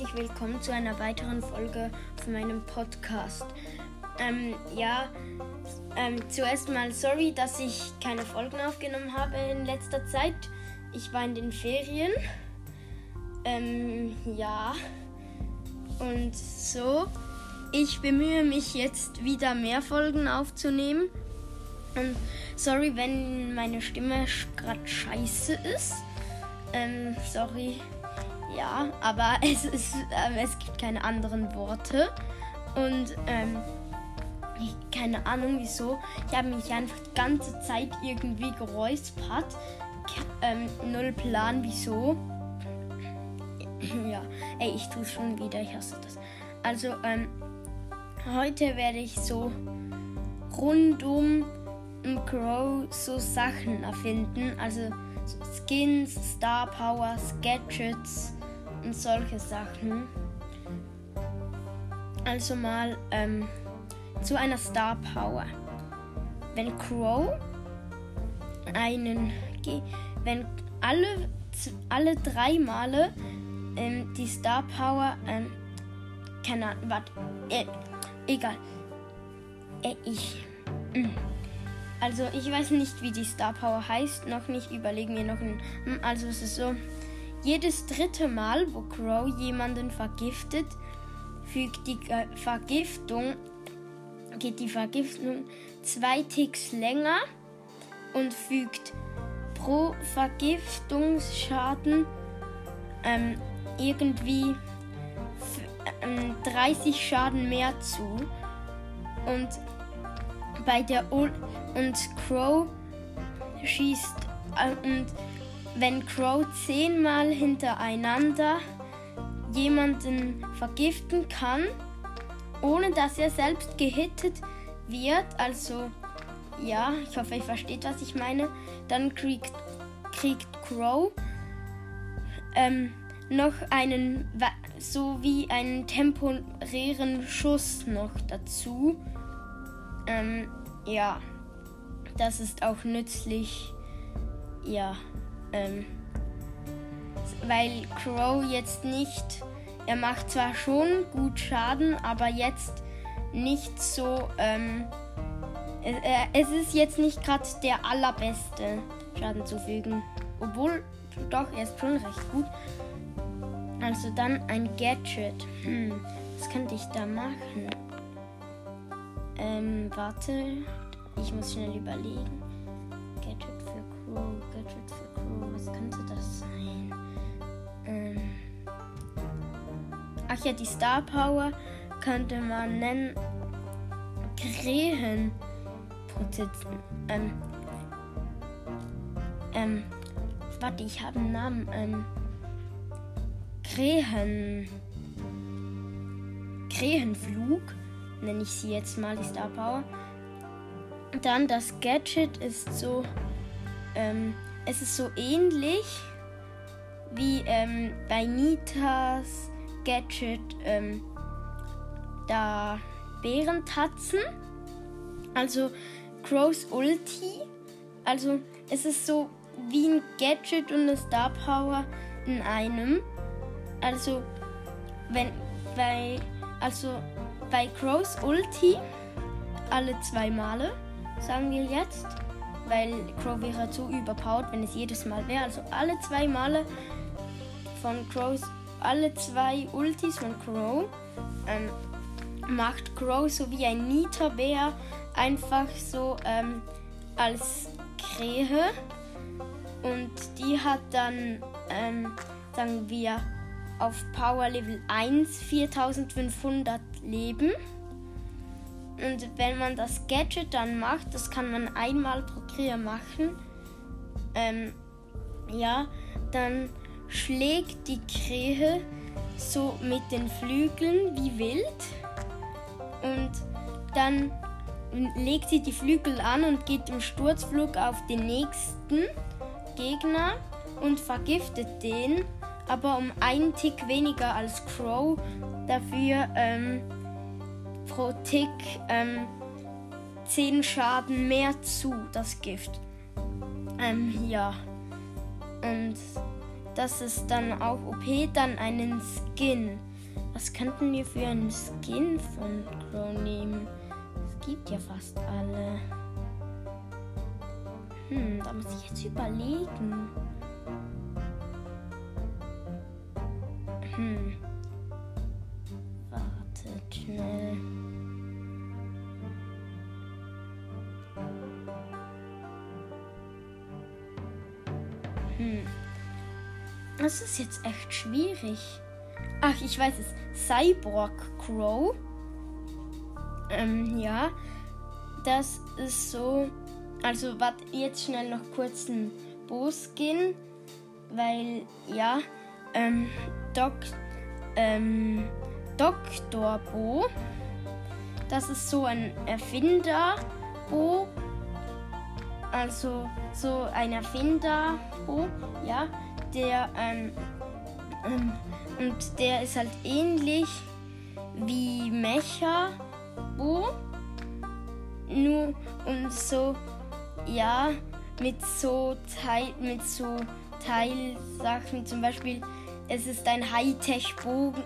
herzlich willkommen zu einer weiteren Folge von meinem Podcast. Zuerst mal sorry, dass ich keine Folgen aufgenommen habe in letzter Zeit. Ich war in den Ferien. Und so. Ich bemühe mich jetzt wieder mehr Folgen aufzunehmen. Und sorry, wenn meine Stimme gerade scheiße ist. Ja, aber es gibt keine anderen Worte. Und keine Ahnung wieso. Ich habe mich einfach die ganze Zeit irgendwie geräuspert. Null Plan wieso. Ja, ey, ich tue es schon wieder, ich hasse das. Also, heute werde ich so rundum im Crow so Sachen erfinden. Also so Skins, Star Power, Gadgets und solche Sachen. Also mal zu einer Star Power. Wenn Crow alle drei Male die Star Power Also ich weiß nicht, wie die Star Power heißt, noch nicht, überlegen wir noch. Also es ist so, jedes dritte Mal, wo Crow jemanden vergiftet, geht die Vergiftung 2 Ticks länger und fügt pro Vergiftungsschaden irgendwie 30 Schaden mehr zu. Und Crow schießt und wenn Crow 10-mal hintereinander jemanden vergiften kann, ohne dass er selbst gehittet wird, also ja, ich hoffe, ihr versteht, was ich meine, dann kriegt Crow noch einen, so wie einen temporären Schuss noch dazu. Das ist auch nützlich. Ja, weil Crow jetzt nicht, er macht zwar schon gut Schaden, aber jetzt nicht so, es ist jetzt nicht gerade der allerbeste Schaden zufügen. Obwohl, doch, er ist schon recht gut. Also dann ein Gadget. Was könnte ich da machen? Warte. Ich muss schnell überlegen. Gadget für Crow. Was könnte das sein? Ach ja, die Star Power könnte man nennen. Krähen. Warte, ich habe einen Namen. Krähenflug nenne ich sie jetzt mal, die Star Power. Dann das Gadget ist so, es ist so ähnlich wie bei Nitas Gadget, da Bärentatzen, also Crows Ulti. Also es ist so wie ein Gadget und eine Star Power in einem. Also, bei Crows Ulti alle 2 Male, sagen wir jetzt, weil Crow wäre zu überpowered, wenn es jedes Mal wäre. Also alle 2 Male von Crows, alle 2 Ultis von Crow macht Crow so wie ein Nita-Bär einfach so als Krähe. Und die hat dann, sagen wir, auf Power Level 1 4500 Leben. Und wenn man das Gadget dann macht, das kann man einmal pro Krähe machen, dann schlägt die Krähe so mit den Flügeln wie wild und dann legt sie die Flügel an und geht im Sturzflug auf den nächsten Gegner und vergiftet den, aber um einen Tick weniger als Crow, dafür pro Tick 10 Schaden mehr zu, das Gift. Und das ist dann auch OP, dann einen Skin. Was könnten wir für einen Skin von Crow nehmen? Es gibt ja fast alle. Da muss ich jetzt überlegen. Wartet schnell. Das ist jetzt echt schwierig. Ach, ich weiß es. Cyborg Crow. Ja. Das ist so. Also, warte, jetzt schnell noch kurz ein Bo-Skin. Weil, ja. Dr. Bo. Das ist so ein Erfinder Bo. Also, so ein Erfinder Bo. Ja. Der, und der ist halt ähnlich wie Mecha Bo. Nur und so, ja, mit so Teilsachen. Zum Beispiel, es ist ein Hightech-Bogen.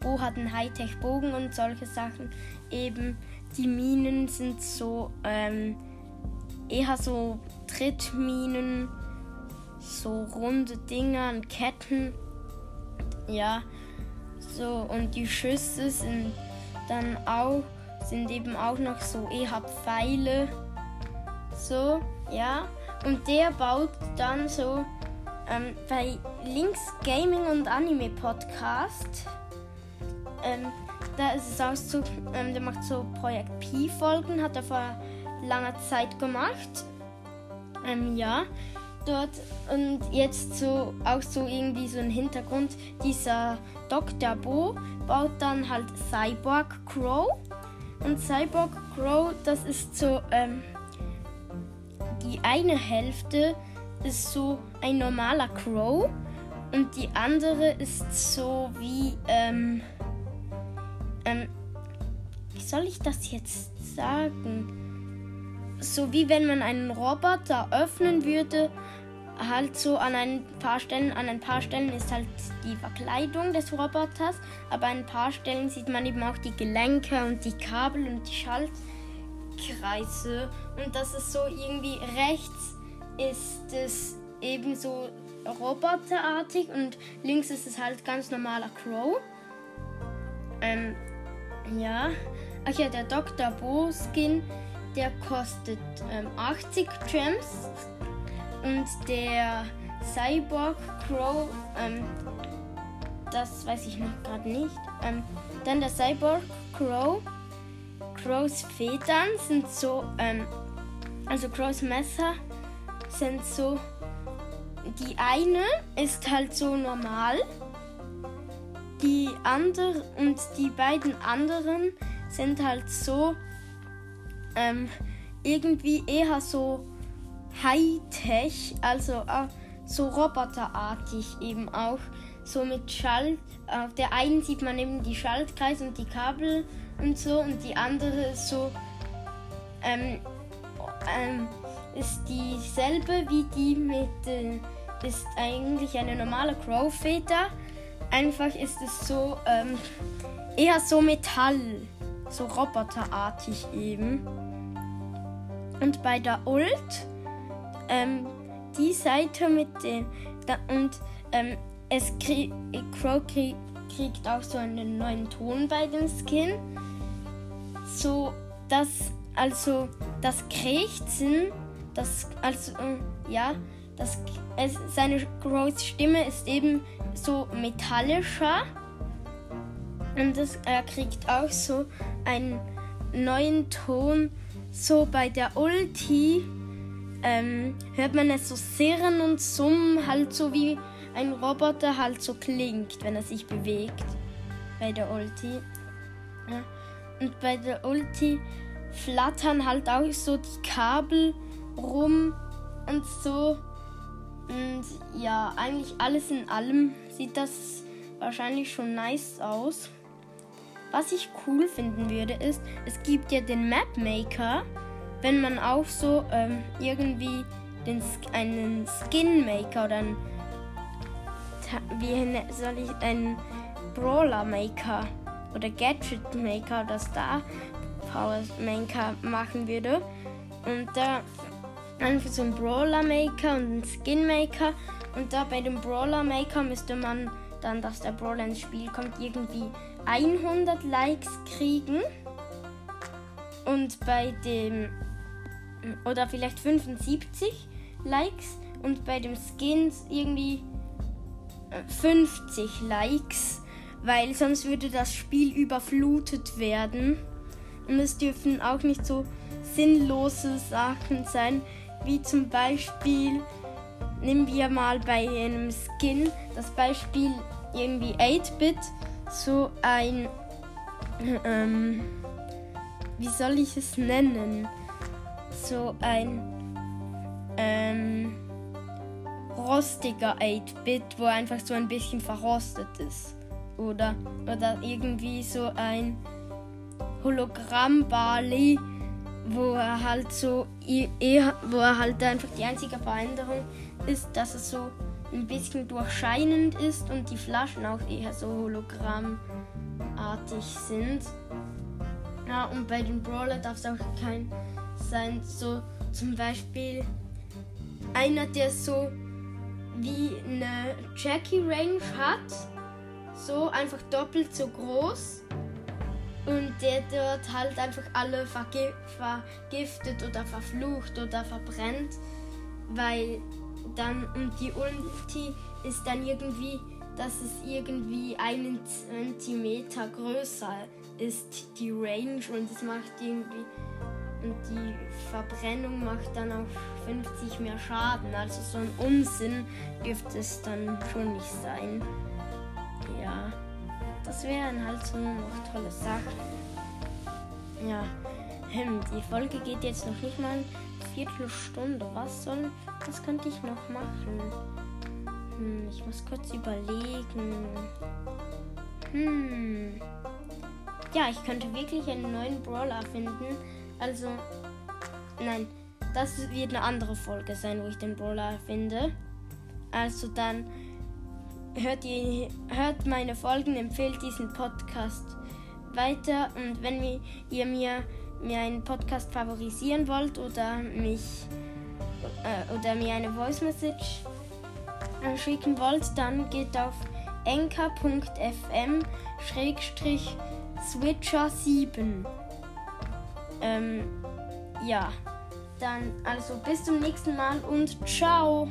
Bo hat einen Hightech-Bogen und solche Sachen. Eben, die Minen sind so, eher so Trittminen. So runde Dinger und Ketten. Ja. So, und die Schüsse sind eben auch noch so eher Pfeile. So, ja. Und der baut dann so bei Links Gaming und Anime Podcast. Da ist es auch so, der macht so Projekt P-Folgen, hat er vor langer Zeit gemacht. Ja. Dort und jetzt so auch so irgendwie so ein Hintergrund. Dieser Dr. Bo baut dann halt Cyborg Crow. Und Cyborg Crow, das ist so, die eine Hälfte ist so ein normaler Crow und die andere ist so wie, wie soll ich das jetzt sagen? So wie wenn man einen Roboter öffnen würde, halt so an ein paar Stellen ist halt die Verkleidung des Roboters, aber an ein paar Stellen sieht man eben auch die Gelenke und die Kabel und die Schaltkreise. Und das ist so irgendwie rechts ist es eben so roboterartig und links ist es halt ganz normaler Crow. Ja. Ach ja, der Dr. Bo-Skin, der kostet 80 Gems und der Cyborg Crow, das weiß ich noch gerade nicht. Dann der Cyborg Crow. Crows Federn sind so, also Crows Messer sind so, die eine ist halt so normal, die andere und die beiden anderen sind halt so, irgendwie eher so Hightech, also so roboterartig eben auch. So mit Schalt. Auf der einen sieht man eben die Schaltkreise und die Kabel und so. Und die andere ist so, ist dieselbe wie die mit, ist eigentlich eine normale Crow-Feder. Einfach ist es so, eher so Metall. So roboterartig eben. Und bei der Ult, die Seite mit dem... Crow kriegt auch so einen neuen Ton bei dem Skin. So, dass... Also, das Krächzen... Das... Also, ja... Das, seine Crows Stimme ist eben so metallischer. Und das, er kriegt auch so einen neuen Ton. So bei der Ulti hört man es so sirren und summen, halt so wie ein Roboter halt so klingt, wenn er sich bewegt. Bei der Ulti. Ja. Und bei der Ulti flattern halt auch so die Kabel rum und so. Und ja, eigentlich alles in allem sieht das wahrscheinlich schon nice aus. Was ich cool finden würde, ist, es gibt ja den Mapmaker, wenn man auch so irgendwie einen Skinmaker oder wie soll ich einen Brawler Maker oder Gadget Maker oder Star Power Maker machen würde. Und da einfach so einen Brawler Maker und einen Skin Maker. Und da bei dem Brawler Maker müsste man dann, dass der Brawler ins Spiel kommt, irgendwie 100 Likes kriegen. Und bei dem, oder vielleicht 75 Likes. Und bei dem Skin irgendwie 50 Likes. Weil sonst würde das Spiel überflutet werden. Und es dürfen auch nicht so sinnlose Sachen sein, wie zum Beispiel, nehmen wir mal bei einem Skin das Beispiel irgendwie 8-Bit, so ein, wie soll ich es nennen, so ein rostiger 8-Bit, wo einfach so ein bisschen verrostet ist. Oder irgendwie so ein Hologramm-Barley, wo er halt einfach die einzige Veränderung ist, dass es so ein bisschen durchscheinend ist und die Flaschen auch eher so hologrammartig sind. Ja, und bei den Brawler darf es auch kein sein, so zum Beispiel einer, der so wie eine Jackie-Range hat, so einfach doppelt so groß. Und der dort halt einfach alle vergiftet oder verflucht oder verbrennt, weil dann, und die Ulti ist dann irgendwie, dass es irgendwie einen Zentimeter größer ist, die Range, und es macht irgendwie, und die Verbrennung macht dann auch 50 mehr Schaden, also so ein Unsinn dürfte es dann schon nicht sein. Ja. Das wären halt so noch tolle Sachen. Ja, die Folge geht jetzt noch nicht mal eine Viertelstunde. Was könnte ich noch machen? Ich muss kurz überlegen. Ja, ich könnte wirklich einen neuen Brawler finden. Also, nein, das wird eine andere Folge sein, wo ich den Brawler finde. Also dann... Hört meine Folgen, empfehlt diesen Podcast weiter, und wenn ihr mir einen Podcast favorisieren wollt oder mir eine Voice Message schicken wollt, dann geht auf nka.fm/switcher7. Ja, dann also bis zum nächsten Mal und ciao!